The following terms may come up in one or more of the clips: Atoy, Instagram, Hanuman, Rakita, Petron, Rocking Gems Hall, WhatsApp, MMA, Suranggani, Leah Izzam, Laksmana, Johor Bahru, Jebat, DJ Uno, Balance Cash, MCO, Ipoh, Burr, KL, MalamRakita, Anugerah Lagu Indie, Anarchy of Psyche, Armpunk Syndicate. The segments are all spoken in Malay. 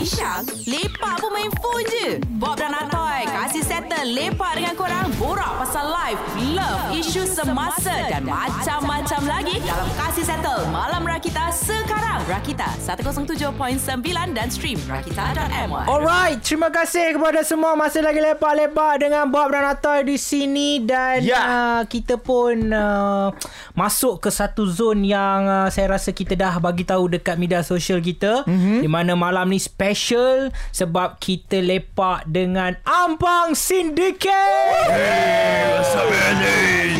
Isha, lepak pun main phone je. Bob dan Atoy kasih settle lepak dengan korang, borak pasal life, love, isu semasa dan macam-macam lagi dalam Kasih Settle Malam Rakita sekarang. Rakita 107.9 dan stream rakita.my. Alright, terima kasih kepada semua masih lagi lepak-lepak dengan Bob dan Atoy di sini. Dan kita pun masuk ke satu zon yang saya rasa kita dah bagi tahu dekat media sosial kita, di mana malam ni special sebab kita lepak dengan Armpunk Syndicate. Hey, what's up, Andy?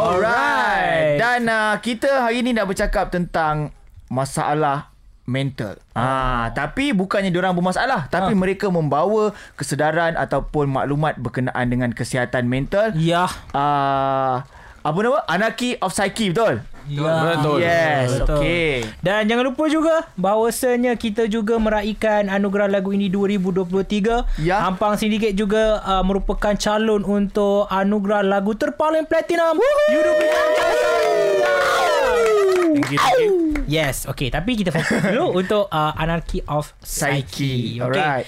Alright. Dan kita hari ni nak bercakap tentang masalah mental. Tapi bukannya diorang bermasalah, tapi mereka membawa kesedaran ataupun maklumat berkenaan dengan kesihatan mental. Ya. Apa nama? Anarchy of Psyche, betul? Betul. Yes, betul. Okay. Dan jangan lupa juga bahawasanya kita juga meraihkan Anugerah Lagu Indie 2023. Armpunk Syndicate juga merupakan calon untuk Anugerah Lagu Terpaling Platinum. Thank you. Yes, okay. Tapi kita fokus dulu untuk Anarchy of Psyche. Alright.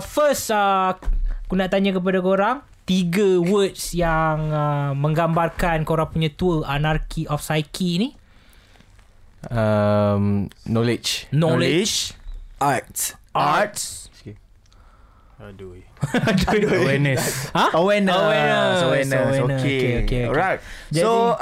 First, aku nak tanya kepada korang 3 words yang menggambarkan korang punya tour Anarchy of Psyche ni. Knowledge. Arts. Awareness. Okay. Alright. Jadi, so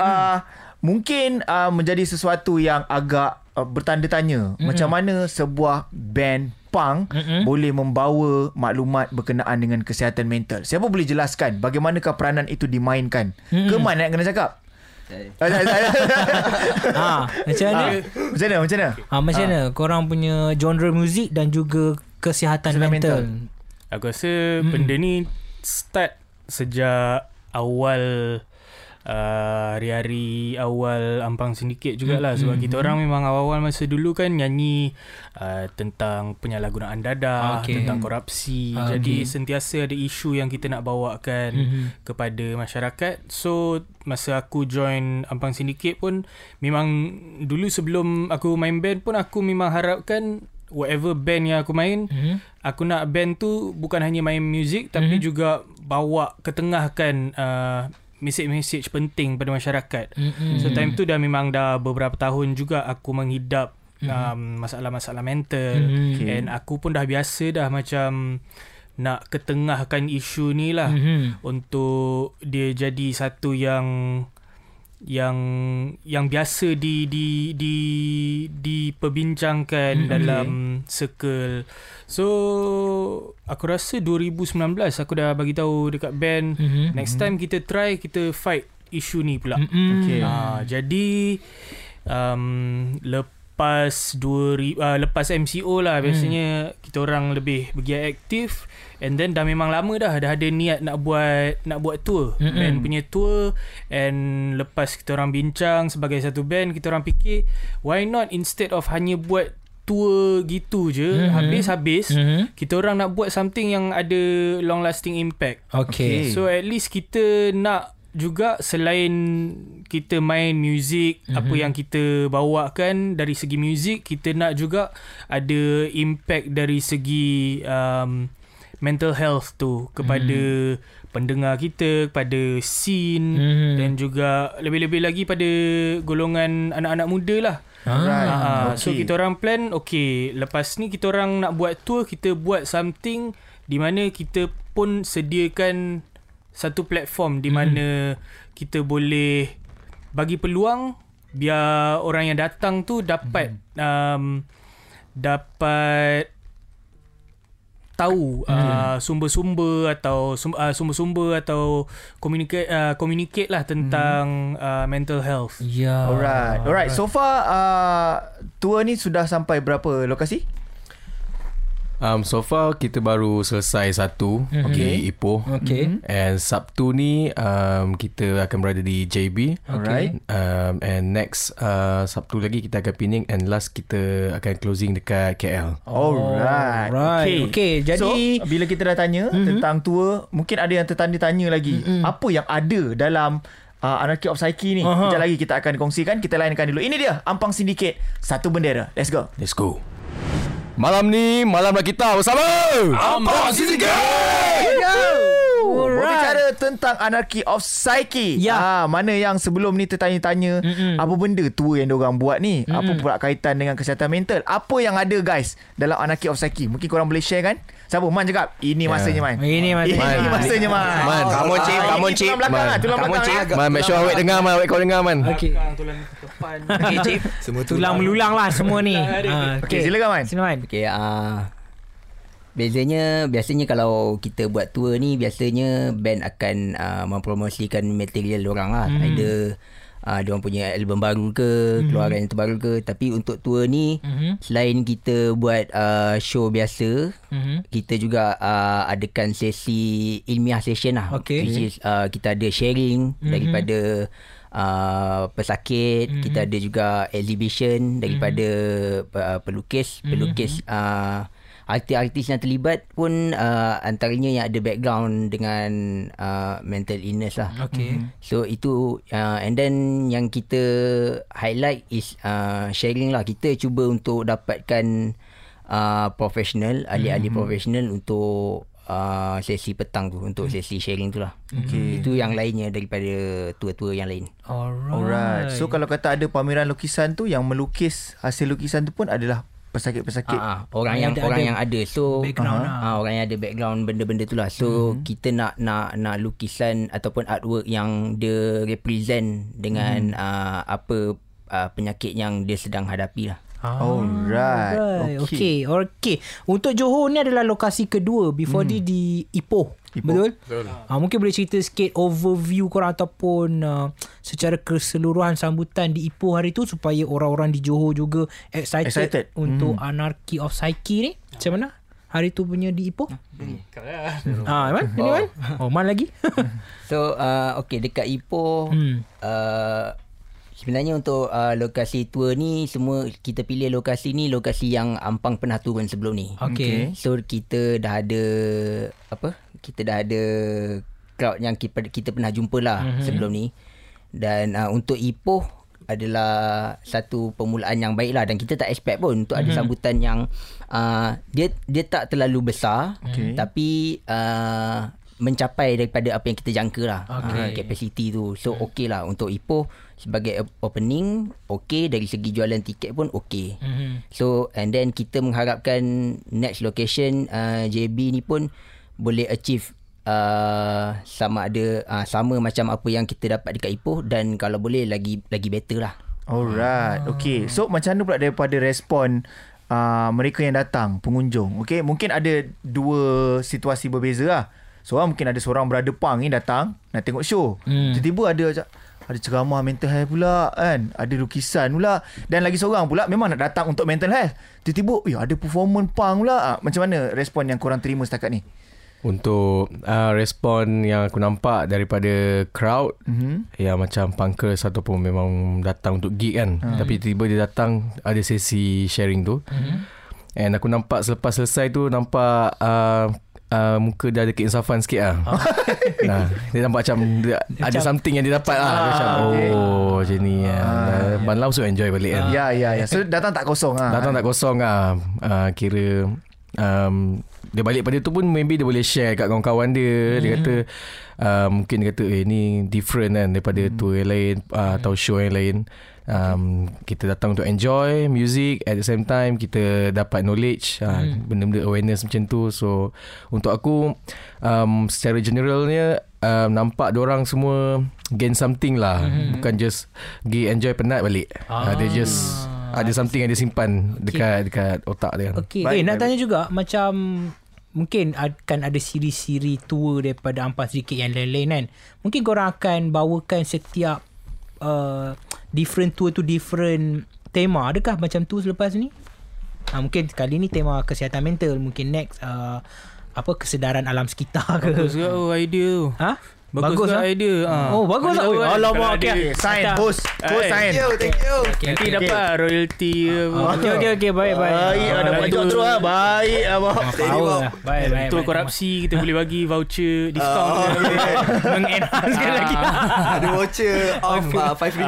mungkin menjadi sesuatu yang agak bertanda tanya, macam mana sebuah band punk boleh membawa maklumat berkenaan dengan kesihatan mental. Siapa boleh jelaskan bagaimanakah peranan itu dimainkan? Ke mana nak kena cakap? Macam mana korang punya genre muzik dan juga kesihatan mental? Aku rasa benda ni start sejak awal hari-hari awal Armpunk Syndicate jugalah, sebab kita orang memang awal-awal masa dulu kan nyanyi tentang penyalahgunaan dadah, tentang korupsi. Jadi sentiasa ada isu yang kita nak bawakan kepada masyarakat. So masa aku join Armpunk Syndicate pun, memang dulu sebelum aku main band pun, aku memang harapkan whatever band yang aku main, aku nak band tu bukan hanya main music, tapi juga bawa ketengahkan mesej-mesej penting pada masyarakat. So time tu dah memang dah beberapa tahun juga aku menghidap masalah-masalah mental. And aku pun dah biasa dah macam nak ketengahkan isu ni lah, untuk dia jadi satu yang biasa diperbincangkan dalam circle. So aku rasa 2019 aku dah bagi tahu dekat band, next time kita try kita fight isu ni pula. Jadi lepas MCO lah biasanya kita orang lebih bergiat aktif, and then dah memang lama dah ada niat nak buat tour, band punya tour. And lepas kita orang bincang sebagai satu band, kita orang fikir why not instead of hanya buat tour gitu je, habis-habis, kita orang nak buat something yang ada long lasting impact. Okay. So at least kita nak juga selain kita main muzik, apa yang kita bawakan dari segi muzik, kita nak juga ada impact dari segi mental health tu kepada pendengar kita, kepada scene, dan juga lebih-lebih lagi pada golongan anak-anak muda lah. So kita orang plan, lepas ni kita orang nak buat tour, kita buat something di mana kita pun sediakan satu platform di mana kita boleh bagi peluang biar orang yang datang tu dapat dapat tahu sumber-sumber atau communicate lah tentang mental health. Alright. So far tour ni sudah sampai berapa lokasi? So far kita baru selesai satu di Ipoh. And Sabtu ni kita akan berada di JB. Alright. And next Sabtu lagi kita akan Pening, and last kita akan closing dekat KL. Alright. Okay. Jadi so, bila kita dah tanya tentang tour, mungkin ada yang tertanya-tanya lagi, apa yang ada dalam Anarchy of Psyche ni sekejap lagi kita akan kongsikan. Kita lainkan dulu. Ini dia Armpunk Syndicate, Satu Bendera. Let's go. Let's go. Malam ni Malam Rakita bersama Armpunk Syndicate. Berbicara tentang Anarchy of Psyche. Ya. Mana yang sebelum ni tertanya-tanya, apa benda tua yang diorang buat ni? Apa pula kaitan dengan kesihatan mental? Apa yang ada guys dalam Anarchy of Psyche? Mungkin korang boleh share kan? Siapa? Man cakap, ini masanya Man. Ini masanya Man. Kamu cip, kamu cip. Tulang belakang lah. Tulang belakang Man, make sure awet dengar Man. Awet kau dengar Man. Okay. Tulang depan. Okay cip. Tulang melulang lah semua ni. Okay, silakan Man. Sila Man. Okay, Biasanya kalau kita buat tour ni, biasanya band akan mempromosikan material diorang lah. Ada diorang punya album baru ke, keluaran yang terbaru ke. Tapi untuk tour ni, selain kita buat show biasa, kita juga adakan sesi ilmiah session lah. Okay. Which is, kita ada sharing daripada pesakit. Kita ada juga exhibition daripada pelukis. Artis-artis yang terlibat pun antaranya yang ada background dengan mental illness lah. Okay. So itu and then yang kita highlight is sharing lah. Kita cuba untuk dapatkan profesional, ahli-ahli profesional untuk sesi petang tu, untuk sesi sharing tu lah. Itu yang lainnya daripada tua-tua yang lain. Alright. So kalau kata ada pameran lukisan tu, yang melukis hasil lukisan tu pun adalah pesakit-pesakit, orang yang ada so orang yang ada background benda-benda tu lah. So kita nak lukisan ataupun artwork yang dia represent dengan penyakit yang dia sedang hadapi lah. Alright. Okay. Untuk Johor ni adalah lokasi kedua before dia di Ipoh. Betul? Mungkin boleh cerita sikit overview korang ataupun secara keseluruhan sambutan di Ipoh hari tu, supaya orang-orang di Johor juga excited. Untuk Anarchy of Psyche ni. Macam mana hari tu punya di Ipoh? Man lagi. So okay, dekat Ipoh, sebenarnya untuk lokasi tour ni, semua kita pilih lokasi ni, lokasi yang Ampang pernah turun sebelum ni. Okay. So kita dah ada crowd yang kita pernah jumpa lah sebelum ni. Dan untuk Ipoh adalah satu permulaan yang baik lah. Dan kita tak expect pun untuk ada sambutan yang dia tak terlalu besar, tapi mencapai daripada apa yang kita jangka lah. Capacity tu. So okey lah untuk Ipoh sebagai opening. Okey, dari segi jualan tiket pun okey. So and then kita mengharapkan next location JB ni pun boleh achieve sama macam apa yang kita dapat dekat Ipoh, dan kalau boleh lagi better lah. Alright. Okay, so macam mana pula daripada respon mereka yang datang, pengunjung? Okay, mungkin ada dua situasi berbeza lah. Seorang mungkin ada seorang brother punk ni datang nak tengok show, tiba-tiba ada ceramah mental health pula kan, ada lukisan pula. Dan lagi seorang pula memang nak datang untuk mental health, tiba-tiba ada performance punk pula. Macam mana respon yang korang terima setakat ni? Untuk respon yang aku nampak daripada crowd, yang macam punkers ataupun memang datang untuk gig kan, tapi tiba-tiba dia datang ada sesi sharing tu. And aku nampak selepas selesai tu, nampak muka dia ada keinsafan sikit lah. Dia nampak macam ada something yang dia dapat lah. Macam macam ni kan. Ban Lau so enjoy balik kan. Ya. So datang tak kosong lah. Kira dia balik pada tu pun, maybe dia boleh share kat kawan-kawan dia. Dia kata mungkin dia kata ni different kan daripada tour yang lain atau show yang lain. Kita datang untuk enjoy music, at the same time kita dapat knowledge, benda-benda awareness macam tu. So untuk aku secara generalnya nampak diorang semua gain something lah. Bukan just pergi enjoy penat balik. They just ada something yang dia simpan dekat otak dia. Okay. Nak tanya juga, macam mungkin akan ada siri-siri tour daripada Armpunk Syndicate yang lain-lain kan. Mungkin korang akan bawakan setiap different tour tu different tema. Adakah macam tu selepas ni? Mungkin kali ni tema kesihatan mental, mungkin next kesedaran alam sekitar ke. Idea tu. Bagus lah idea. Oh bagus lah. Alamak, okay. Sign. Post. Post sign. Thank you. Nanti dapat royalty. Okay baik. Dapat jual terus lah. Baik. Baik. Untuk korupsi kita boleh bagi voucher discount. Meng-enhancekan lagi. Ada voucher off RM5.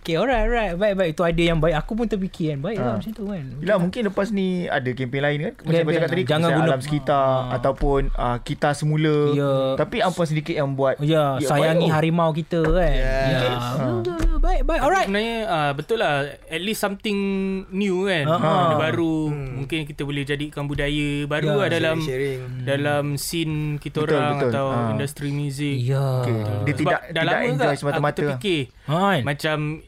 Okay alright. Baik. Itu idea yang baik. Aku pun terfikir kan. Baik lah macam tu kan. Yelah, mungkin lepas ni ada kempen lain kan. Macam aku cakap tadi, jangan alam sekitar ataupun kita semula. Tapi apa sedikit yang buat sayangi harimau kita kan. Baik. Alright. Sebenarnya betul lah, at least something new kan, baru. Mungkin kita boleh jadikan budaya baru lah dalam sharing. Dalam scene kita orang atau industri muzik. Dia tidak enjoy semata-mata. Aku terfikir macam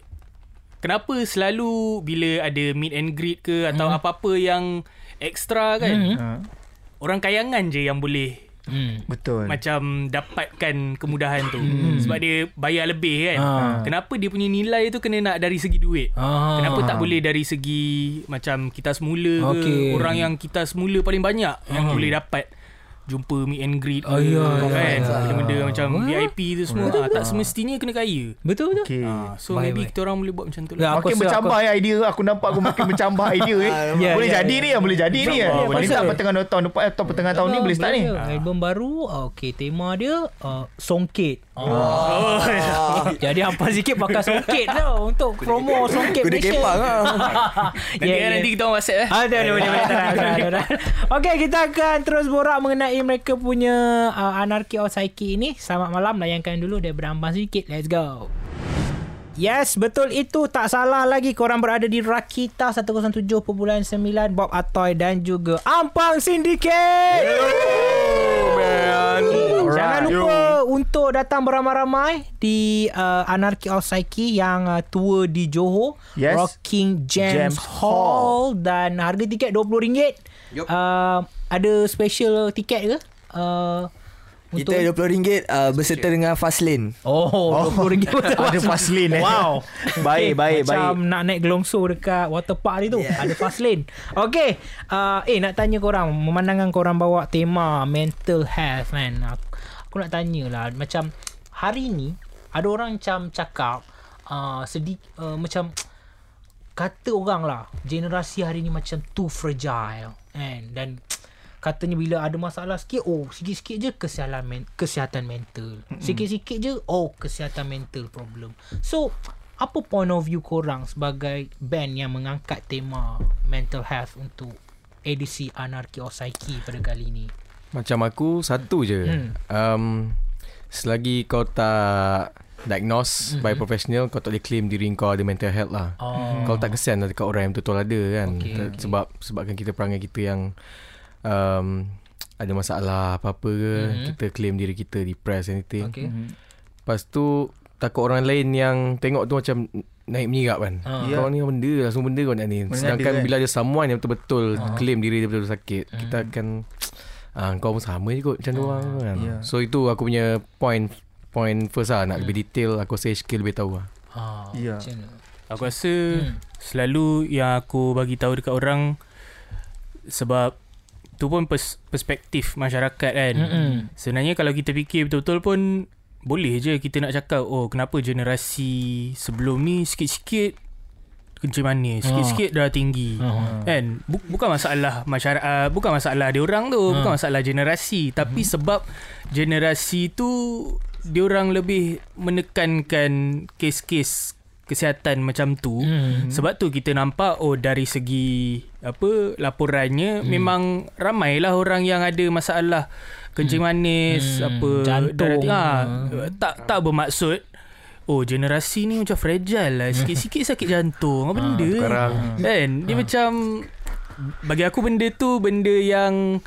kenapa selalu bila ada meet and greet ke atau apa-apa yang extra kan, orang kayangan je yang boleh betul macam dapatkan kemudahan tu, sebab dia bayar lebih kan. Kenapa dia punya nilai tu kena nak dari segi duit? Kenapa tak boleh dari segi macam kita semula ke, orang yang kita semula paling banyak yang boleh dapat jumpa meet and greet kan, benda macam VIP tu semua. Tak semestinya kena kaya. Betul. So maybe kita orang boleh buat macam tu lah. Makin bercambah idea. Aku nampak aku makin bercambah idea. Boleh jadi ni, boleh jadi ni. Boleh tak pertengahan tahun depan atau pertengahan tahun ni boleh start ni. Album baru. Okay, tema dia songket. Jadi apa sikit pakai songket lah untuk promo songket Malaysia. Nanti kita orang WhatsApp. Okay, kita akan terus borak mengenai mereka punya Anarchy of Psyche ini. Selamat malam, layankan dulu dia berambang sedikit. Let's go. Yes, betul itu. Tak salah lagi. Korang berada di Rakita 107.9, Bob Atoy dan juga Armpunk Syndicate. Jangan lupa untuk datang beramai-ramai di Anarchy of Psyche yang tua di Johor, Rocking Gems Hall. Dan harga tiket RM20. Ada special tiket ke? Kita RM20 berserta dengan Fastlane. RM20 ada Fastlane. Wow. Baik. Macam nak naik gelongsor dekat waterpark ni tu, ada Fastlane. Okay, nak tanya korang, memandangkan korang bawa tema mental health kan, aku nak tanyalah, macam hari ni ada orang macam cakap macam kata orang lah, generasi hari ni macam too fragile kan, dan katanya bila ada masalah sikit, sikit-sikit je kesihatan mental. Sikit-sikit je kesihatan mental problem. So, apa point of view korang sebagai band yang mengangkat tema mental health untuk edisi Anarchy of Psyche pada kali ni? Macam aku, satu je. Selagi kau tak diagnose by professional, kau tak boleh claim diri kau ada mental health lah. Kau tak kesian dekat orang yang betul ada kan. Okay. Sebabkan kita perangai kita yang ada masalah apa-apa ke, kita claim diri kita depressed anything. Lepas tu takut orang lain yang tengok tu macam naik menyirap kan. Kau ni benda lah, semua benda kau nak ni. Sedangkan bila ada someone yang betul-betul claim diri dia betul-betul sakit, kita akan kau pun sama je kot macam tu orang kan. So itu aku punya point first lah. Nak lebih detail, aku rasa HK lebih tahu lah. Aku rasa selalu yang aku bagi tahu dekat orang, sebab itu pun perspektif masyarakat kan. Sebenarnya kalau kita fikir betul-betul pun, boleh je kita nak cakap, kenapa generasi sebelum ni sikit-sikit kencing manis, sikit-sikit darah tinggi kan. Bukan masalah masyarakat, bukan masalah diorang tu, bukan masalah generasi, tapi sebab generasi tu diorang lebih menekankan kes-kes kesihatan macam tu. Sebab tu kita nampak dari segi apa laporannya, memang ramailah orang yang ada masalah kencing manis, apa jantung. Tak bermaksud generasi ni macam fragile lah, sikit-sikit sakit jantung apa benda kan. Dia macam, bagi aku benda tu benda yang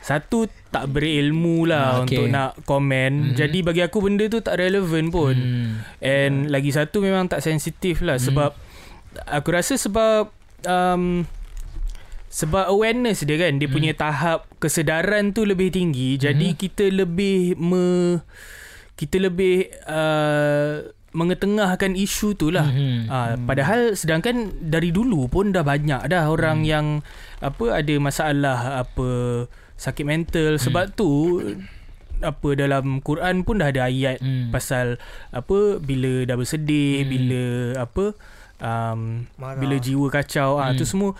satu tak berilmu lah untuk nak komen. Jadi bagi aku benda tu tak relevan pun. And lagi satu memang tak sensitif lah. Sebab aku rasa sebab awareness dia kan, dia punya tahap kesedaran tu lebih tinggi. Jadi kita lebih mengetengahkan isu tu lah. Padahal sedangkan dari dulu pun dah banyak dah orang yang ada masalah sakit mental. Sebab tu apa dalam Quran pun dah ada ayat pasal apa bila dah bersedih, bila apa bila jiwa kacau, tu semua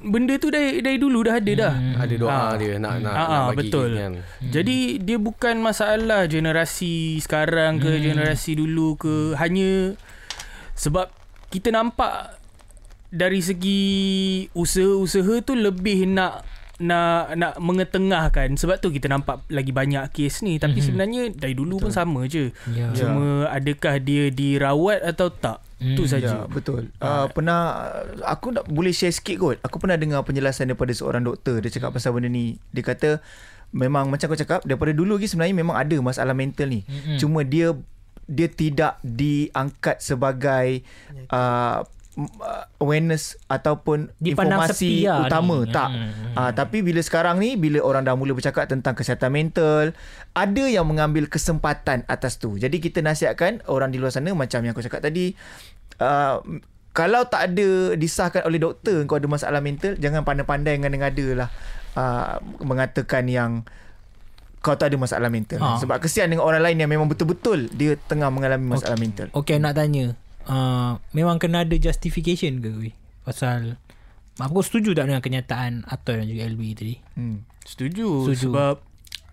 benda tu dari dulu dah ada dah. Ada doa dia nak bagi betul kan. Jadi dia bukan masalah generasi sekarang ke generasi dulu ke, hanya sebab kita nampak dari segi usaha-usaha tu lebih nak mengetengahkan. Sebab tu kita nampak lagi banyak kes ni. Tapi sebenarnya dari dulu betul. Pun sama je, cuma adakah dia dirawat atau tak, tu saja. Betul. Pernah aku nak boleh share sikit kot. Aku pernah dengar penjelasan daripada seorang doktor. Dia cakap pasal benda ni. Dia kata memang macam kau cakap, daripada dulu lagi sebenarnya memang ada masalah mental ni. Cuma dia tidak diangkat sebagai awareness ataupun informasi utama ni. Tapi bila sekarang ni, bila orang dah mula bercakap tentang kesihatan mental, ada yang mengambil kesempatan atas tu. Jadi kita nasihatkan orang di luar sana, macam yang aku cakap tadi, kalau tak ada disahkan oleh doktor kau ada masalah mental, jangan pandai-pandai ngada-ngada lah mengatakan yang kau tak ada masalah mental. Sebab kesian dengan orang lain yang memang betul-betul dia tengah mengalami masalah mental. Okay, nak tanya, memang kena ada justification ke pasal aku setuju tak dengan kenyataan atau dan juga LB tadi? Setuju. Sebab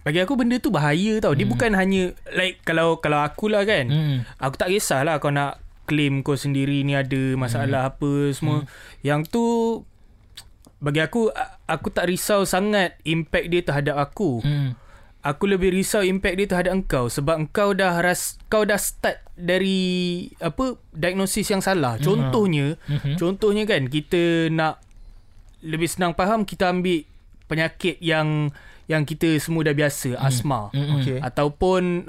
bagi aku benda tu bahaya tau. Dia bukan hanya like kalau akulah kan, aku tak kisahlah kau nak claim kau sendiri ni ada masalah apa semua. Yang tu bagi aku tak risau sangat impact dia terhadap aku. Aku lebih risau impact dia terhadap engkau, sebab engkau dah start dari apa diagnosis yang salah. Contohnya kan, kita nak lebih senang faham, kita ambil penyakit yang kita semua dah biasa, asma ataupun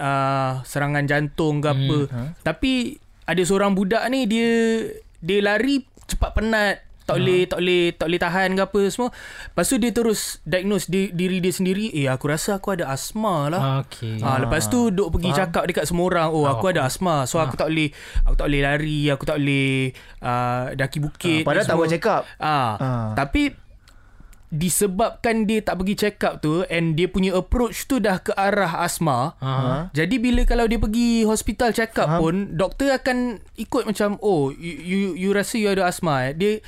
serangan jantung ke apa. Tapi ada seorang budak ni dia lari cepat penat, tak boleh tahan ke apa semua. Lepas tu dia terus diagnose diri dia sendiri, aku rasa aku ada asma lah. Lepas tu duk pergi cakap dekat semua orang, aku ada asma, so aku tak boleh lari, aku tak boleh daki bukit. Padahal tak buat check up. Tapi disebabkan dia tak pergi check up tu, and dia punya approach tu dah ke arah asma, jadi bila kalau dia pergi hospital check up pun, doktor akan ikut macam, you rasa you ada asma. Dia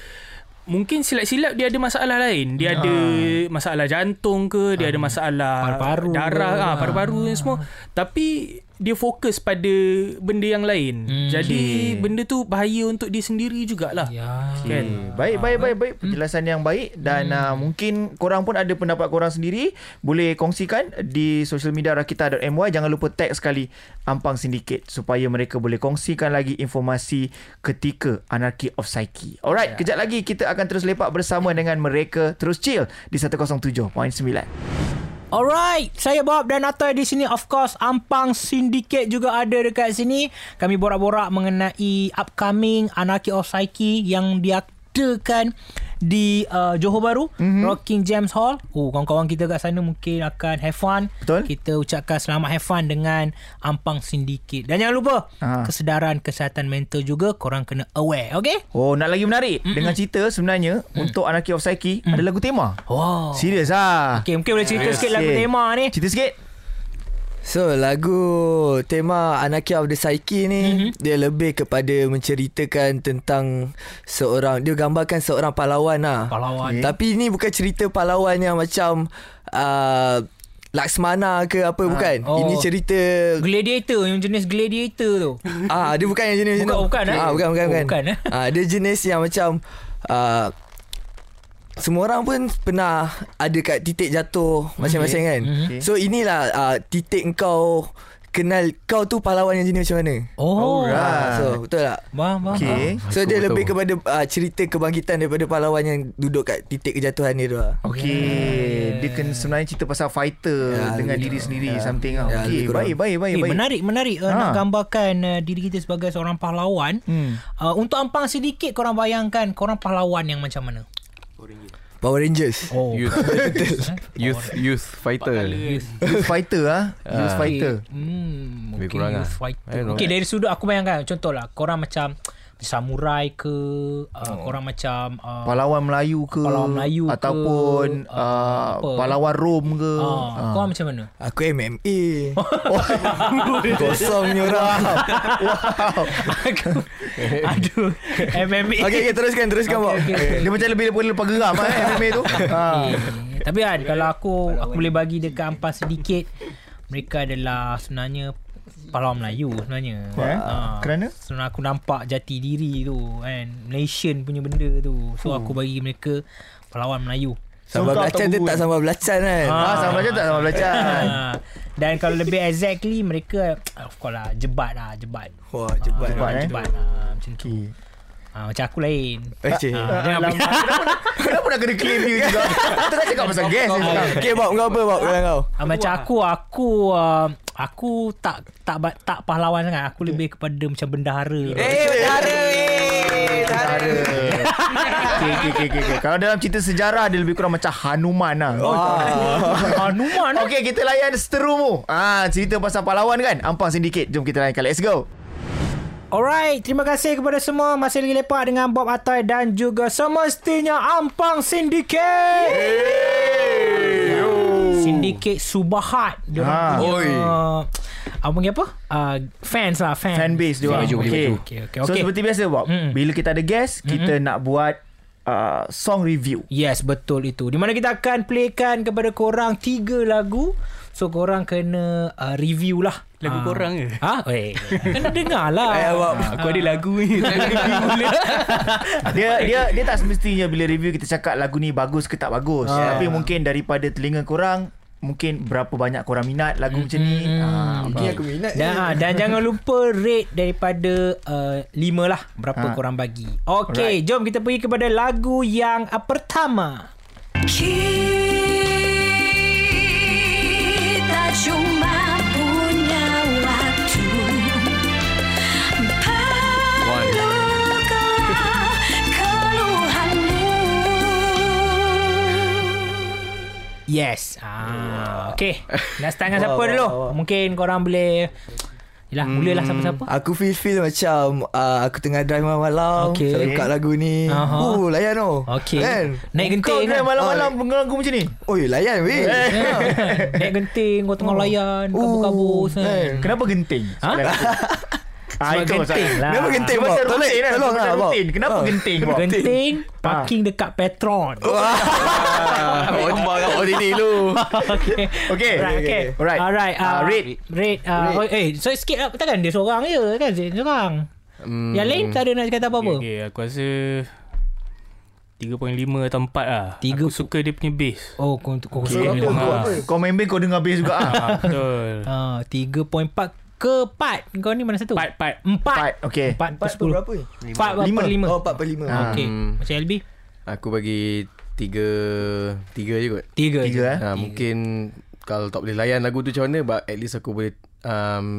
mungkin silap-silap dia ada masalah lain. Dia ada masalah jantung ke, dia ada masalah paru-paru, darah, paru-paru dan semua. Tapi dia fokus pada benda yang lain. Jadi benda tu bahaya untuk dia sendiri jugalah. Kan? Baik. Penjelasan yang baik. Dan mungkin korang pun ada pendapat korang sendiri. Boleh kongsikan di social media rakita.my. Jangan lupa tag sekali Armpunk Syndicate, supaya mereka boleh kongsikan lagi informasi ketika Anarchy of Psyche. Alright, kejap lagi kita akan terus lepak bersama dengan mereka. Terus chill di 107.9. Alright, saya Bob dan Atoy di sini. Of course, Armpunk Syndicate juga ada dekat sini. Kami borak-borak mengenai upcoming Anarchy of Psyche yang diadakan di Johor Bahru, Rocking Gems Hall. Kawan-kawan kita kat sana mungkin akan have fun. Betul? Kita ucapkan selamat have fun dengan Armpunk Syndicate. Dan jangan lupa, kesedaran kesihatan mental juga korang kena aware, okay? Nak lagi menarik dengan cerita sebenarnya untuk Anarchy of Psyche ada lagu tema. Serius lah. Okay, mungkin boleh cerita sikit lagu tema ni. Cerita sikit. So lagu tema Anarchy of the Psyche ni, dia lebih kepada menceritakan tentang seorang, dia gambarkan seorang pahlawan lah. Tapi ni bukan cerita pahlawan yang macam Laksmana ke apa, bukan. Ini cerita gladiator, yang jenis gladiator tu. Dia bukan yang jenis bukan. Dia jenis yang macam semua orang pun pernah ada kat titik jatuh macam-macam kan. So inilah titik kau kenal kau tu pahlawan yang jenis macam mana. So betul tak? So dia lebih kepada cerita kebangkitan daripada pahlawan yang duduk kat titik kejatuhan dia tu. Dia kan sebenarnya cerita pasal fighter dengan diri sendiri, something. Baik. Menarik nak gambarkan diri kita sebagai seorang pahlawan. Untuk Armpunk Syndicate, korang bayangkan korang pahlawan yang macam mana? Power Rangers. Youth Fighter. Youth Fighter Youth Fighter. Mungkin Youth Fighter. Okay, dari sudut aku bayangkan, contohlah korang macam samurai ke, korang macam pahlawan Melayu ke, ataupun ke, pahlawan Rom ke. Korang macam mana? Aku MMA. Kosongnya orang. Wow. Aduh. MMA. Okay, teruskan okay, okay. Dia macam lebih geram MMA tu. Tapi kan kalau aku boleh bagi dekat Ampang sedikit, mereka adalah sebenarnya pahlawan Melayu sebenarnya. Kerana sebenarnya aku nampak jati diri tu kan, Malaysian punya benda tu. So aku bagi mereka pahlawan Melayu. Sambal belacan dia tak sambal belacan kan. Sambal belacan tak sambal belacan. Dan kalau lebih exactly, mereka of course lah jebat. Wah, jebat macam tu. Macam aku lain. Kenapa nak kena claim you juga? Kita nak cakap pasal gas ni sekarang. Okay, Bob, kau apa, Bob? Macam aku tak pahlawan sangat. Aku lebih kepada macam bendahara. Bendahara. Okay. Kalau dalam cerita sejarah, dia lebih kurang macam Hanuman lah. Hanuman. Okay, kita layan seterumu. Cerita pasal pahlawan kan, Ampang Syndicate. Jom kita layan kali. Let's go. Alright, terima kasih kepada semua masih lagi lepak dengan Bob Atoy dan juga semestinya Ampang Syndicate. Syndicate Subahat. Dia punya apa? Fan base dia. Okay. So seperti biasa Bob, bila kita ada guest, kita nak buat song review. Yes, betul itu. Di mana kita akan playkan kepada korang 3 lagu. So korang kena review lah lagu korang ke? Kena dengar lah. Aku ada lagu ni. Dia tak semestinya bila review kita cakap lagu ni bagus ke tak bagus. Tapi mungkin daripada telinga korang, mungkin berapa banyak korang minat lagu macam ni. Mungkin aku minat dan jangan lupa rate daripada 5 lah, berapa korang bagi. Okay, jom kita pergi kepada lagu yang pertama. Cuma punya waktu, perlukanlah keluhanmu. Yes. Okay, nak start dengan siapa dulu? Mungkin korang boleh mulalah siapa-siapa. Aku feel macam aku tengah drive malam-malam, saya buka lagu ni. Layan tu. Okay. Kan? Naik genting kan malam-malam lagu macam ni. Layan weh. Naik genting, kau tengah layan, kabur-kabur. Kenapa genting? Genting lah. Kenapa genting? Kenapa genting? Genting parking dekat Petron. Okay. Rate. So sikit lah. Takkan dia seorang je kan? Yang lain tak ada nak kata apa-apa. Okay, aku rasa 3.5 atau 4 lah. Aku suka dia punya bass. Kau suka dia punya. Kau main kau dengar bass juga. Betul. 3.4 ke 4? Kau ni mana satu? 4. Okay, 4 per berapa ni? 4 per 5. 4 per 5. Okay. Macam LB? Aku bagi 3 je kot. 3 je eh? Mungkin kalau tak boleh layan lagu tu macam mana, but at least aku boleh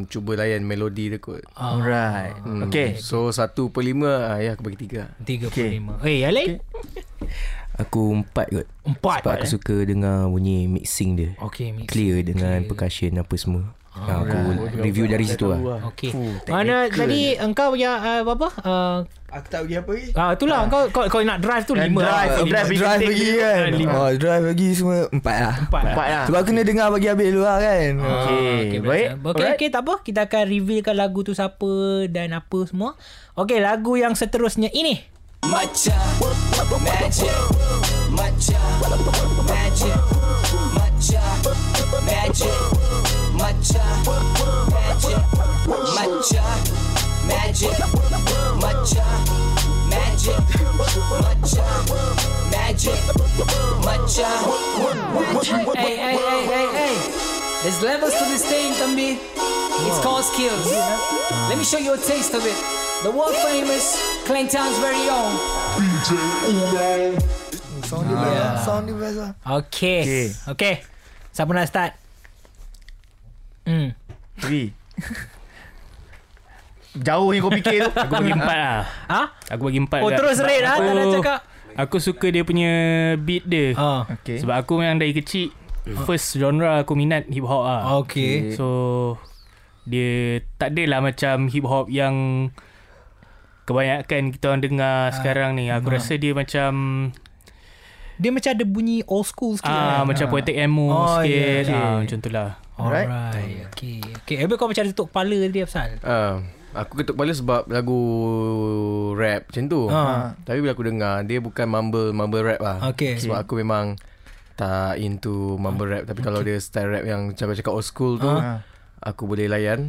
cuba layan melodi dia kot. Alright. Okay. So 1 per 5. Aku bagi 3 per 5. Yang lain? Aku 4 kot. 4? Sebab aku suka dengar bunyi mixing dia. Okay, mixing clear dengan percussion apa semua. Aku review dari situ lah. Okay. Mana tadi engkau punya apa? Aku tak pergi apa lagi. Itulah kau nak drive tu 5. Drive pergi kan. Drive pergi semua 4 lah. Sebab kena dengar bagi habis dulu lah kan. Okay, baik. Okay, tak apa. Kita akan revealkan lagu tu siapa dan apa semua. Okay, lagu yang seterusnya ini. Hey. There's levels to this thing, Tambi. It's called skills. Let me show you a taste of it. The world famous Clanton's very own DJ Uno. Sound the best. Okay. Siapa nak start? 3. Jauh yang kau fikir tu. Aku bagi 4 lah. Aku bagi 4 lah. Terus rate lah. Tak nak cakap. Aku suka dia punya beat dia. Okay. Sebab aku memang dari kecil, first genre aku minat hip hop lah. Okay. So dia tak adalah macam hip hop yang kebanyakan kita orang dengar sekarang ni. Aku rasa dia macam, dia macam ada bunyi old school sikit. Macam poetic emo sikit. Macam tu lah. Alright. Okay. Abel, kau macam tutup kepala tadi pasal? Aku ketuk kepala sebab lagu rap macam tu. Tapi bila aku dengar, dia bukan mumble rap lah. Sebab aku memang tak into mumble rap. Tapi kalau dia style rap yang cakap old school tu, aku boleh layan.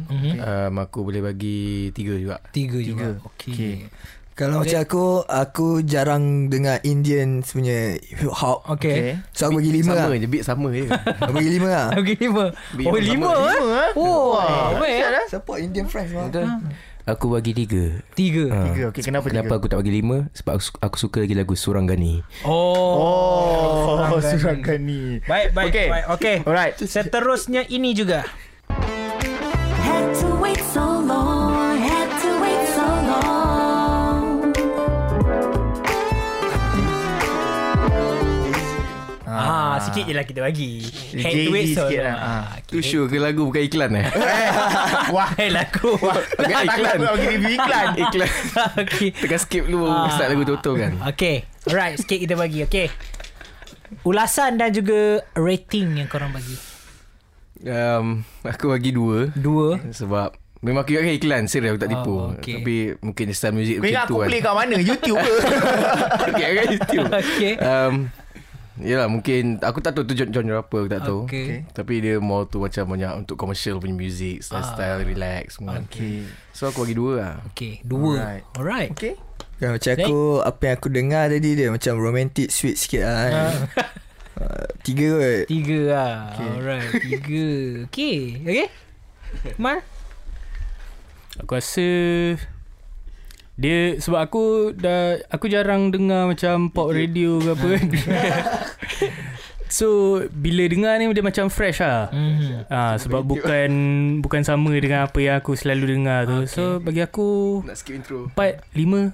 Aku boleh bagi 3 juga. 3 juga. Okay. Kalau macam aku jarang dengar Indian punya hip hop. So aku bagi 5 lah. Sama je, beat sama je. Aku bagi 5 lah. Oh 5 eh? Wow. Support Indian friends lah. Aku bagi 3. Okay, kenapa aku tak bagi 5? Sebab aku suka lagi lagu Suranggani. Suranggani. Baik. Okay. Alright. Seterusnya ini juga. Had to wait so long, had to wait so long. Sikit je lah kita bagi. Headway so lah. Tu show ke lagu bukan iklan eh? Lagu. Bukan iklan. Aku bagi review iklan. Tengah skip dulu. Start lagu Toto kan. Alright, sikit kita bagi. Ulasan dan juga rating yang korang bagi. Aku bagi 2. Sebab memang aku ingat kan iklan. Serius aku tak tipu. Tapi mungkin style music macam tu kan. Aku play kat mana? YouTube ke? Kat YouTube. Yelah, mungkin aku tak tahu tu genre apa, aku tak tahu. Tapi dia more tu macam banyak untuk commercial punya music, style relax semua. So aku bagi 2 lah. 2. Alright. Macam aku, apa yang aku dengar tadi dia macam romantic sweet sikit lah kan. 3 kot. 3 lah. Alright, 3. Okay Mar? Aku rasa dia sebab aku jarang dengar macam pop radio ke apa. So bila dengar ni dia macam fresh lah. Sebab bukan sama dengan apa yang aku selalu dengar tu. So bagi aku nak skip intro. 4-5.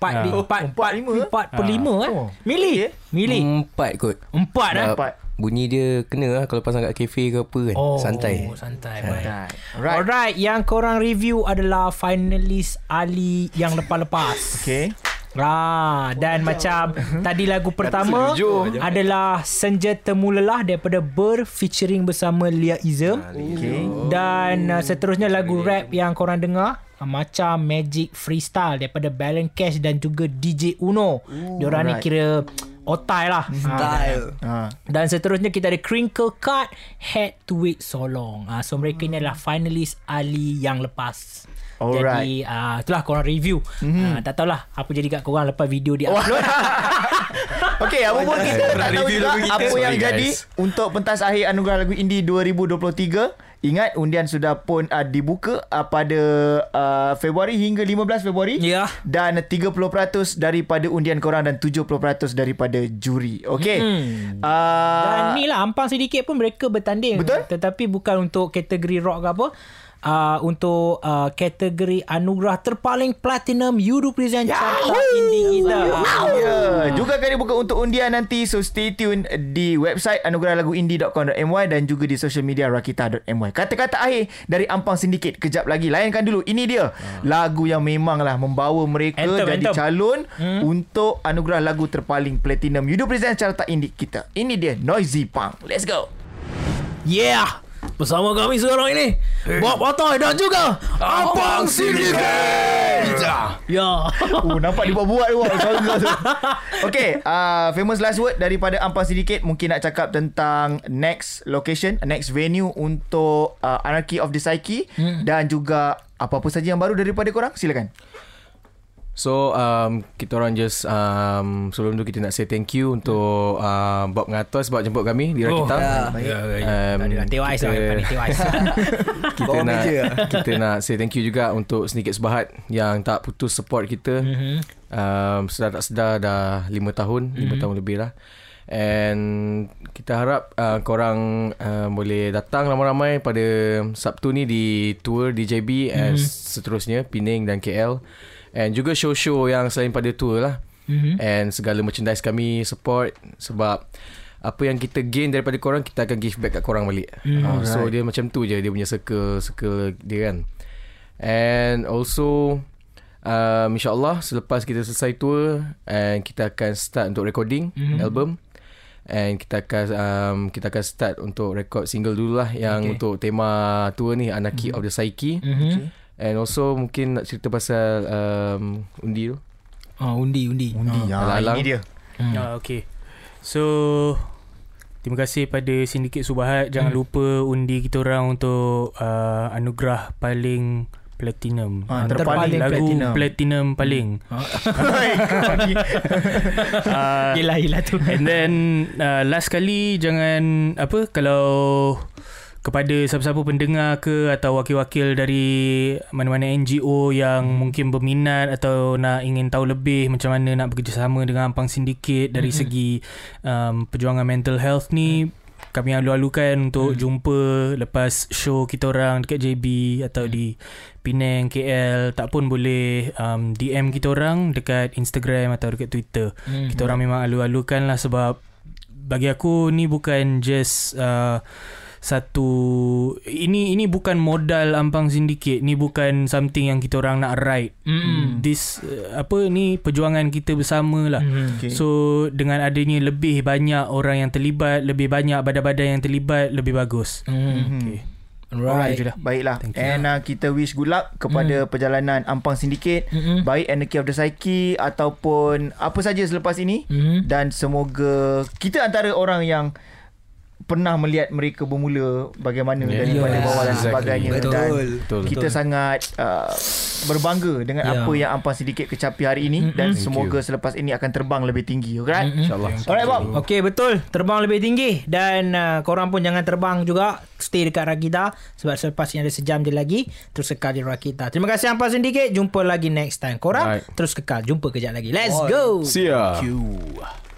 Part 5 kan. Milih 4 kot. 4 lah. Bunyi dia kena lah kalau pasang kat kafe ke apa kan. Santai. Alright, yang korang review adalah finalis Ali yang lepas-lepas. Dan macam tadi lagu pertama adalah Senja Temu Lelah daripada Burr featuring bersama Leah Izzam. Dan seterusnya lagu rap yang korang dengar macam Magic Freestyle daripada Balance Cash dan juga DJ Uno. Diorang ni kira otai lah. Dan seterusnya kita ada Crinkle Cut, Head to Wait So Long. So mereka ni adalah finalis Ali yang lepas. Jadi itulah korang review. Tak tahulah apa jadi kat korang lepas video dia upload. Apa pun kita tak tahu juga apa yang jadi untuk pentas akhir Anugerah Lagu Indie 2023. Ingat undian sudah pun dibuka pada Februari hingga 15 Februari. Dan 30% daripada undian korang dan 70% daripada juri. Dan ni lah Armpunk Syndicate pun mereka bertanding. Betul? Tetapi bukan untuk kategori rock ke apa. Untuk kategori anugerah terpaling platinum, you represent carta indie kita. Juga akan dibuka untuk undian nanti. So stay tune di website anugerahLaguIndie.com.my dan juga di social media rakita.my. Kata-kata akhir dari Armpunk Syndicate. Kejap lagi, layankan dulu. Ini dia lagu yang memanglah membawa mereka jadi calon untuk anugerah lagu terpaling platinum, you represent carta indie kita. Ini dia Noisy Punk. Let's go. Bersama kami sekarang ini Bob Otoy dan juga Armpunk Syndicate. Nampak dibuat-buat tu. Famous last word daripada Armpunk Syndicate. Mungkin nak cakap tentang next location, next venue untuk Anarchy of Psyche dan juga apa-apa saja yang baru daripada korang. Silakan. So kita orang sebelum tu kita nak say thank you untuk Bob Ngatoy sebab jemput kami di Rakita. Kita nak say thank you juga untuk Syndicate Sebahat yang tak putus support kita. Sedar tak sedar dah 5 tahun lebih lah. And kita harap korang boleh datang ramai-ramai pada Sabtu ni di tour DJB and seterusnya Penang dan KL. And juga show-show yang selain pada tour lah. And segala merchandise kami support. Sebab apa yang kita gain daripada korang, kita akan give back kat korang balik. So dia macam tu je, dia punya circle dia kan. And also InsyaAllah selepas kita selesai tour, and kita akan start untuk recording album. And kita akan start untuk record single dululah, yang untuk tema tour ni, Anarchy of the Psyche. And also mungkin nak cerita pasal undi tu. Undi. Ini dia. Okay. So terima kasih pada Syndicate Subahat. Jangan lupa undi kita orang untuk anugerah paling platinum. Terpaling lagu platinum paling. Yelah tu. And then last kali, jangan apa, kalau kepada siapa-siapa pendengar ke atau wakil-wakil dari mana-mana NGO yang mungkin berminat atau nak ingin tahu lebih macam mana nak bekerjasama dengan Armpunk Syndicate dari segi perjuangan mental health ni, kami alu-alukan untuk jumpa lepas show kita orang dekat JB atau di Penang, KL. Tak pun boleh DM kita orang dekat Instagram atau dekat Twitter. Kita orang memang alu-alukan lah, sebab bagi aku ni bukan just satu, ini bukan modal Armpunk Syndicate, ni bukan something yang kita orang nak ride. This apa ni, perjuangan kita bersama lah. So dengan adanya lebih banyak orang yang terlibat, lebih banyak badan-badan yang terlibat, lebih bagus. Okay. Alright, baiklah. And kita wish good luck kepada perjalanan Armpunk Syndicate, baik Anarchy of the Psyche ataupun apa saja selepas ini. Dan semoga kita antara orang yang pernah melihat mereka bermula bagaimana daripada bawah dan sebagainya. Dan kita sangat berbangga dengan apa yang Armpunk Syndicate kecapi hari ini. Dan semoga selepas ini akan terbang lebih tinggi. Alright, alright Bob. Okay, betul, terbang lebih tinggi. Dan korang pun jangan terbang juga, stay dekat Rakita, sebab selepas ini ada sejam je lagi. Terus kekal di Rakita. Terima kasih Armpunk Syndicate. Jumpa lagi next time. Korang terus kekal, jumpa kejap lagi. Let's go. See ya. Thank you.